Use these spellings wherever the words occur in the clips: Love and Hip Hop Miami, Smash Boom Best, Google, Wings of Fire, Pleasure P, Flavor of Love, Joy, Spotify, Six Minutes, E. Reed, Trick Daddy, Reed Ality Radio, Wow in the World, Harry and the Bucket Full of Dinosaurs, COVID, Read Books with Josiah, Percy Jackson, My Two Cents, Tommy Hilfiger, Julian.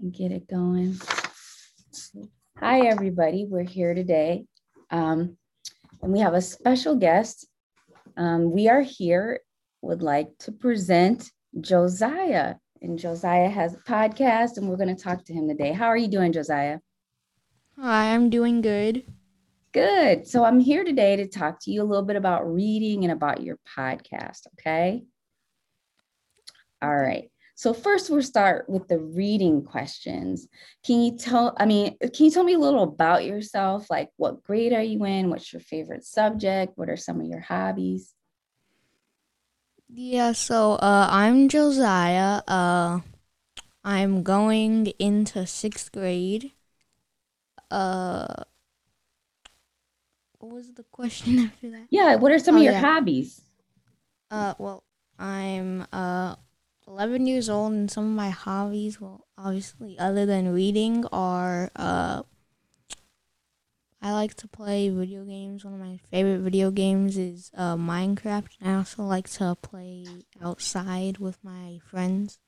and get it going. Hi, everybody. We're here today. And we have a special guest. We are here, would like to present Josiah. And Josiah has a podcast, and we're going to talk to him today. How are you doing, Josiah? Hi, I'm doing good. Good. So I'm here today to talk to you a little bit about reading and about your podcast, okay? All right. So first we'll start with the reading questions. Can you tell me a little about yourself? Like, what grade are you in? What's your favorite subject? What are some of your hobbies? Yeah, so I'm Josiah. I'm going into 6th grade. What was the question after that? Yeah, what are some of your hobbies? Well, I'm 11 years old, and some of my hobbies, well, obviously, other than reading, are I like to play video games. One of my favorite video games is Minecraft, and I also like to play outside with my friends.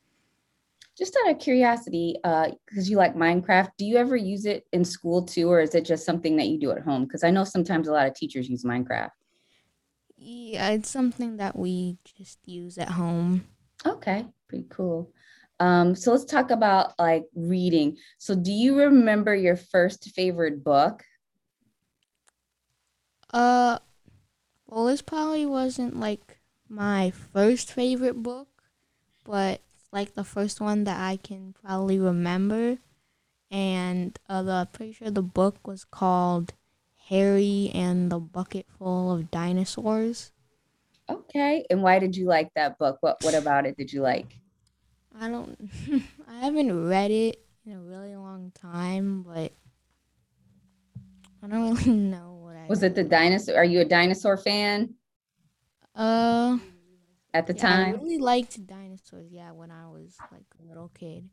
Just out of curiosity, because you like Minecraft, do you ever use it in school too, or is it just something that you do at home? Because I know sometimes a lot of teachers use Minecraft. Yeah, it's something that we just use at home. Okay, pretty cool. So let's talk about like reading. So do you remember your first favorite book? Well, this probably wasn't like my first favorite book, but like the first one that I can probably remember. And I'm pretty sure the book was called Harry and the Bucket Full of Dinosaurs. Okay, and why did you like that book? What about it did you like? I haven't read it in a really long time, but I don't really know what I was. It the dinosaur? Are you a dinosaur fan? At the time, I really liked dinosaurs. Yeah, when I was like a little kid.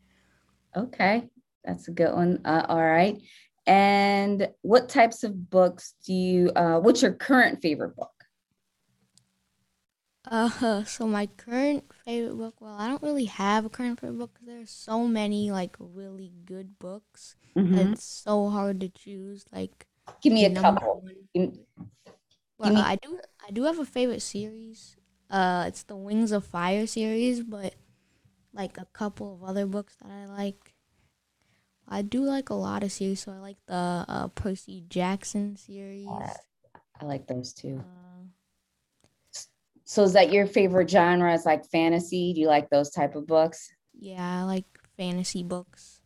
Okay, that's a good one. All right, and what types of books do you? What's your current favorite book? So my current favorite book, well, I don't really have a current favorite book because there's so many like really good books. Mm-hmm. It's so hard to choose. Like, give me a couple. I do have a favorite series. It's the Wings of Fire series, but like a couple of other books that I like. I do like a lot of series, so I like the Percy Jackson series. Yeah, I like those too. So is that your favorite genre is like fantasy? Do you like those type of books? Yeah, I like fantasy books.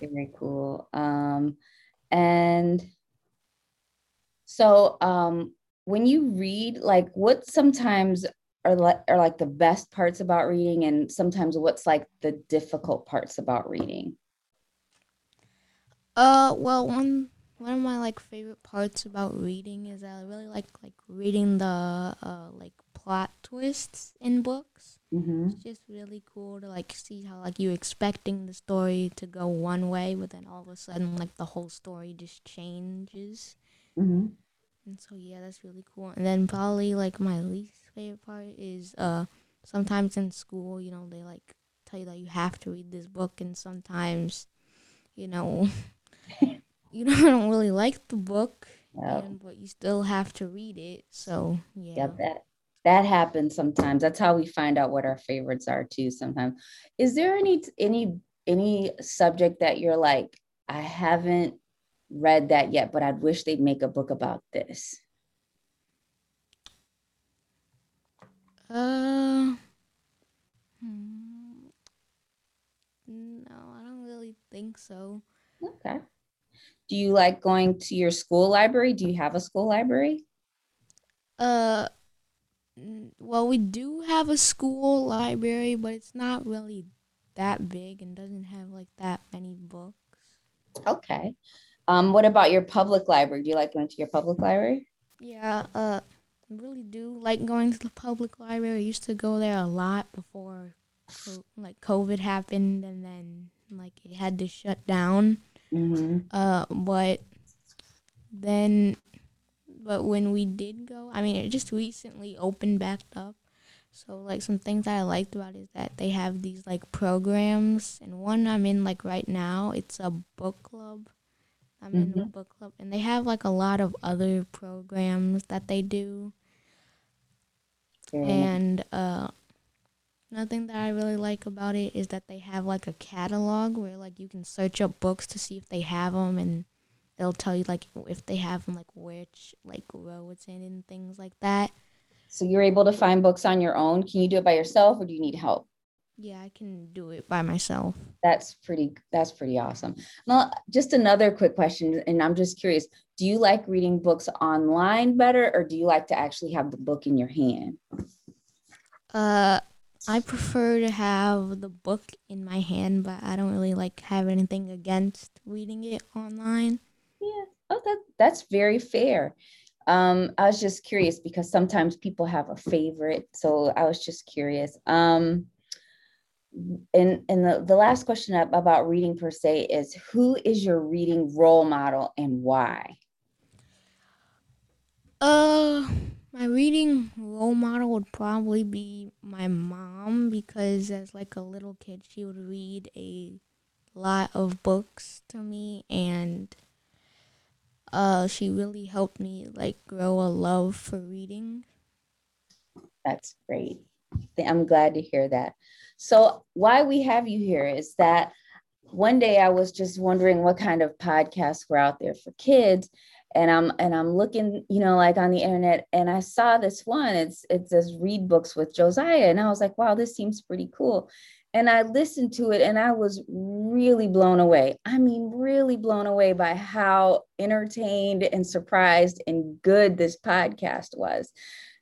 Very cool. And so when you read, like what sometimes are like the best parts about reading and sometimes what's like the difficult parts about reading? Well, one of my like favorite parts about reading is I really like reading the like plot twists in books. Mm-hmm. It's just really cool to like see how like you're expecting the story to go one way, but then all of a sudden like the whole story just changes. Mm-hmm. And so yeah, that's really cool. And then probably like my least favorite part is sometimes in school, you know, they like tell you that you have to read this book, and sometimes, you know. You don't really like the book, nope. But you still have to read it. So, yeah. Yeah, that happens sometimes. That's how we find out what our favorites are, too, sometimes. Is there any subject that you're like, I haven't read that yet, but I'd wish they'd make a book about this? No, I don't really think so. Okay. Do you like going to your school library? Do you have a school library? Well, we do have a school library, but it's not really that big and doesn't have like that many books. Okay. What about your public library? Do you like going to your public library? Yeah, I really do like going to the public library. I used to go there a lot before like COVID happened and then like it had to shut down. Mm-hmm. But when we did go, I mean, it just recently opened back up, So, like, some things that I liked about it is that they have these, like, programs. And one I'm in, like, right now, it's a book club. I'm mm-hmm. in a book club. And they have, like, a lot of other programs that they do. Yeah. And another thing that I really like about it is that they have, like, a catalog where, like, you can search up books to see if they have them. And they'll tell you, like, if they have them, like, which, like, row it's in and things like that. So you're able to find books on your own. Can you do it by yourself or do you need help? Yeah, I can do it by myself. That's pretty awesome. Well, just another quick question, and I'm just curious. Do you like reading books online better, or do you like to actually have the book in your hand? I prefer to have the book in my hand, but I don't really like have anything against reading it online. Yeah. Oh, that's very fair. I was just curious because sometimes people have a favorite. So I was just curious. And the last question about reading per se is, who is your reading role model and why? My reading role model would probably be my mom, because as like a little kid, she would read a lot of books to me, and she really helped me, like, grow a love for reading. That's great. I'm glad to hear that. So why we have you here is that one day I was just wondering what kind of podcasts were out there for kids. And I'm looking, you know, like on the internet, and I saw this one. It says Read Books with Josiah. And I was like, wow, this seems pretty cool. And I listened to it and I was really blown away. I mean, really blown away by how entertained and surprised and good this podcast was.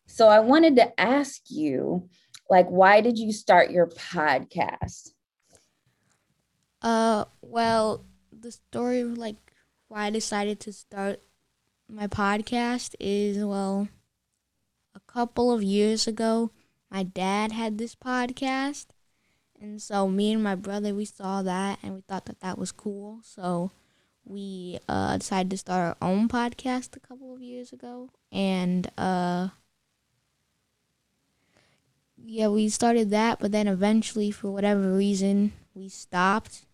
So I wanted to ask you, like, why did you start your podcast? Well, the story of, like, why I decided to start my podcast is, well, a couple of years ago, my dad had this podcast. And so me and my brother, we saw that and we thought that that was cool. So we decided to start our own podcast a couple of years ago. And we started that. But then eventually, for whatever reason, we stopped.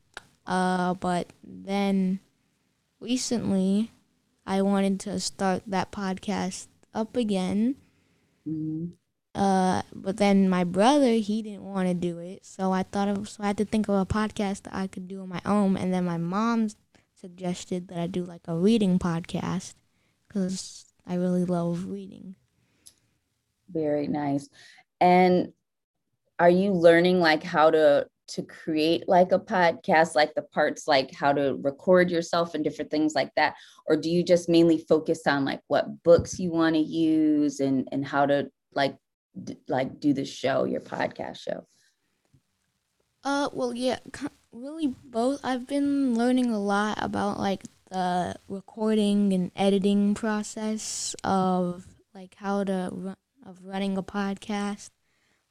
But then recently, I wanted to start that podcast up again. Mm-hmm. But then my brother, he didn't want to do it. So I had to think of a podcast that I could do on my own. And then my mom suggested that I do like a reading podcast because I really love reading. Very nice. And are you learning like how to create like a podcast, like the parts, like how to record yourself and different things like that? Or do you just mainly focus on like what books you want to use and how to like do the show, your podcast show? Well, yeah, really both. I've been learning a lot about like the recording and editing process of like how to running a podcast.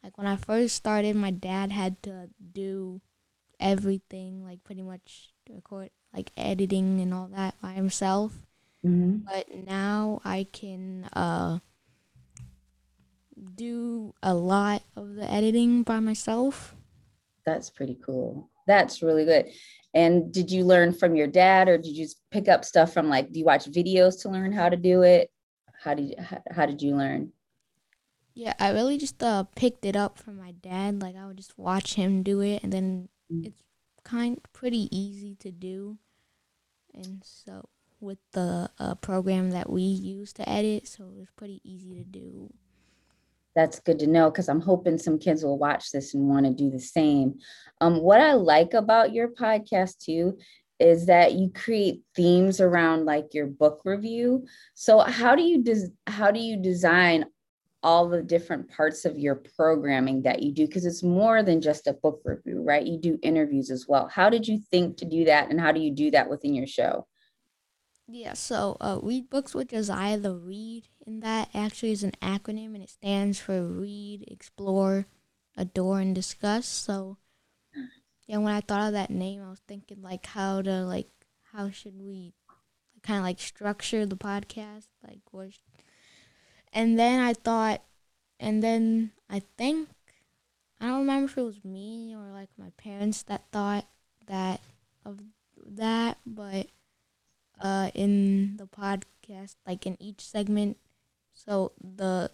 Like when I first started, my dad had to do everything, like pretty much record, like editing and all that by himself. Mm-hmm. But now I can do a lot of the editing by myself. That's pretty cool. That's really good. And did you learn from your dad, or did you just pick up stuff from, like, do you watch videos to learn how to do it? How did you learn? Yeah, I really just picked it up from my dad. Like, I would just watch him do it, and then it's pretty easy to do. And so with the program that we use to edit, so it was pretty easy to do. That's good to know, because I'm hoping some kids will watch this and want to do the same. What I like about your podcast, too, is that you create themes around, like, your book review. So how do you design all the different parts of your programming that you do? Because it's more than just a book review, right? You do interviews as well. How did you think to do that, and how do you do that within your show? Yeah, so Read Books with Josiah, the read in that actually is an acronym, and it stands for Read, Explore, Adore, and Discuss. So, yeah, when I thought of that name, I was thinking, like, how should we kind of, like, structure the podcast? Like, and then I thought And then I don't remember if it was me or like my parents that thought that of that, but in the podcast, like in each segment, so the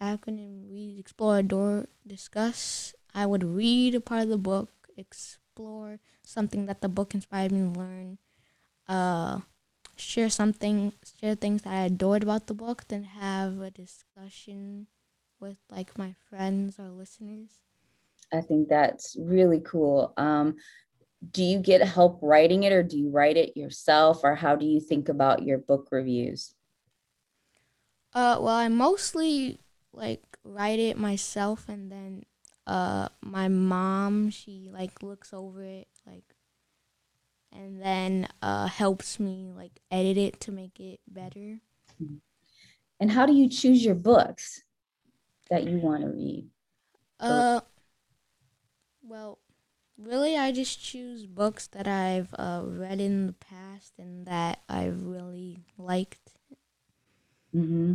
acronym read, explore, adore, discuss, I would read a part of the book, explore something that the book inspired me to learn, share things that I adored about the book, then have a discussion with like my friends or listeners. I think that's really cool. Do you get help writing it, or do you write it yourself, or how do you think about your book reviews? Well, I mostly like write it myself, and then my mom, she like looks over it, like, and then helps me like edit it to make it better. And how do you choose your books that you want to read? Well, really, I just choose books that I've read in the past and that I really liked. Mm-hmm.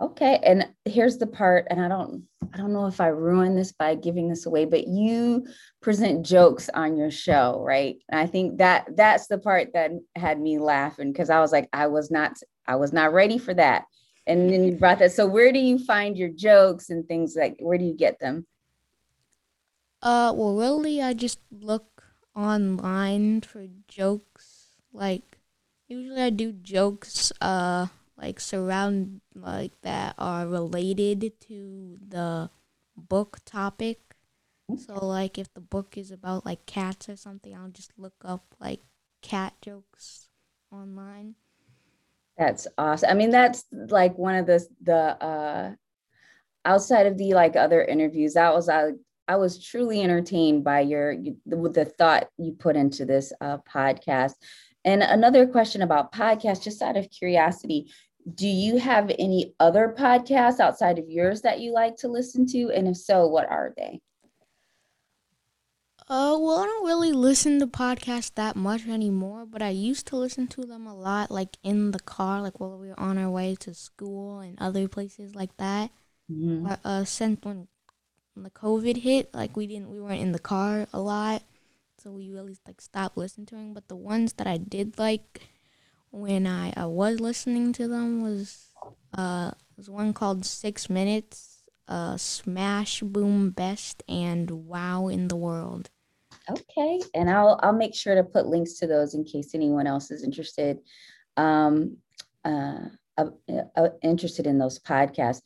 Okay, and here's the part, and I don't know if I ruined this by giving this away, but you present jokes on your show, right? And I think that's the part that had me laughing, because I was like, I was not ready for that. And then you brought that. So where do you find your jokes and things like, where do you get them? Well, really, I just look online for jokes. Like, usually I do jokes, that are related to the book topic. So, like, if the book is about, like, cats or something, I'll just look up, like, cat jokes online. That's awesome. I mean, that's like one of the outside of the like other interviews, that was, I was truly entertained by the thought you put into this podcast. And another question about podcasts, just out of curiosity, do you have any other podcasts outside of yours that you like to listen to? And if so, what are they? Well, I don't really listen to podcasts that much anymore, but I used to listen to them a lot, like in the car, like while we were on our way to school and other places like that. Mm-hmm. But since when the COVID hit, like we weren't in the car a lot, so we really like stopped listening to them. But the ones that I did like when I was listening to them was one called 6 Minutes, Smash Boom Best, and Wow in the World. Okay, and I'll make sure to put links to those in case anyone else is interested, interested in those podcasts.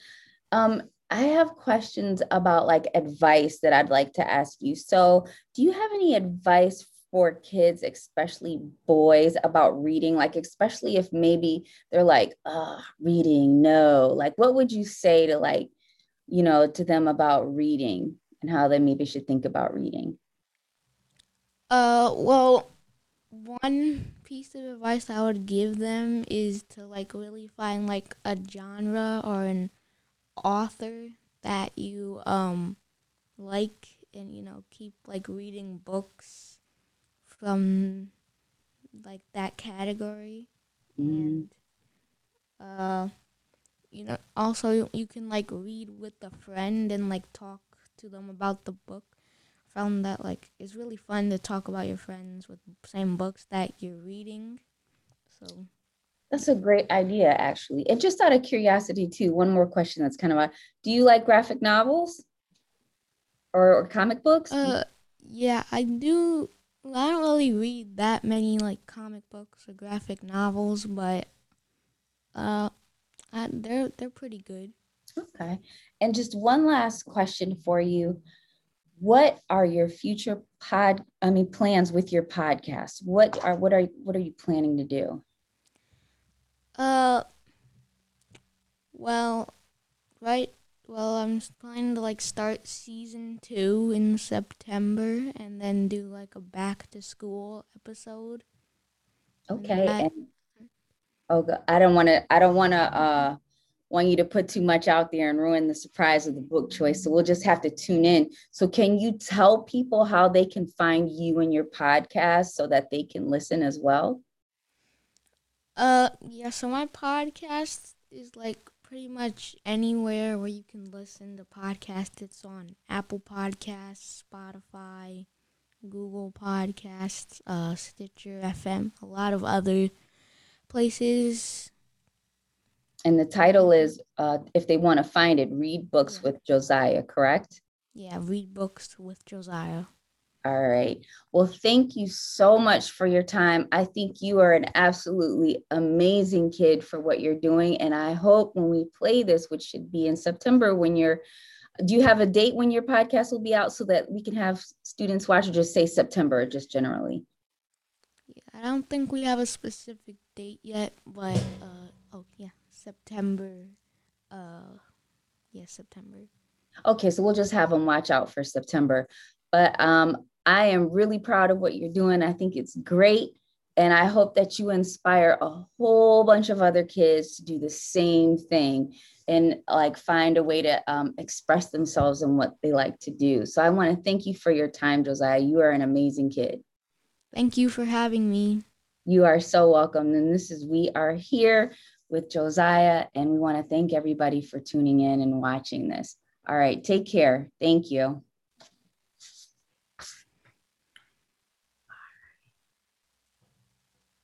I have questions about like advice that I'd like to ask you. So, do you have any advice for kids, especially boys, about reading? Like, especially if maybe they're like, "Oh, reading, no." Like, what would you say to like, you know, to them about reading and how they maybe should think about reading? Well, one piece of advice I would give them is to like really find like a genre or an author that you like, and you know, keep like reading books from like that category. And you know, also you can like read with a friend and like talk to them about the book. Found that like it's really fun to talk about your friends with the same books that you're reading. So that's a great idea, actually. And just out of curiosity too, one more question that's kind of a, do you like graphic novels or comic books? Yeah, I do. Well, I don't really read that many like comic books or graphic novels, but they're pretty good. Okay. And just one last question for you. What are your future plans with your podcast? What are you planning to do? Well, I'm planning to like start season 2 in September and then do like a back to school episode. Okay. I don't want you to put too much out there and ruin the surprise of the book choice. So we'll just have to tune in. So can you tell people how they can find you and your podcast so that they can listen as well? Yeah, so my podcast is like pretty much anywhere where you can listen to podcasts. It's on Apple Podcasts, Spotify, Google Podcasts, Stitcher FM, a lot of other places. And the title is, if they want to find it, Read Books with Josiah, correct? Yeah, Read Books with Josiah. All right. Well, thank you so much for your time. I think you are an absolutely amazing kid for what you're doing. And I hope when we play this, which should be in September, when you're, do you have a date when your podcast will be out so that we can have students watch, or just say September, just generally? I don't think we have a specific date yet, but, September. September. Okay, so we'll just have them watch out for September. But I am really proud of what you're doing. I think it's great. And I hope that you inspire a whole bunch of other kids to do the same thing and like find a way to express themselves and what they like to do. So I want to thank you for your time, Josiah. You are an amazing kid. Thank you for having me. You are so welcome. And this is We Are Here with Josiah. And we want to thank everybody for tuning in and watching this. All right. Take care. Thank you.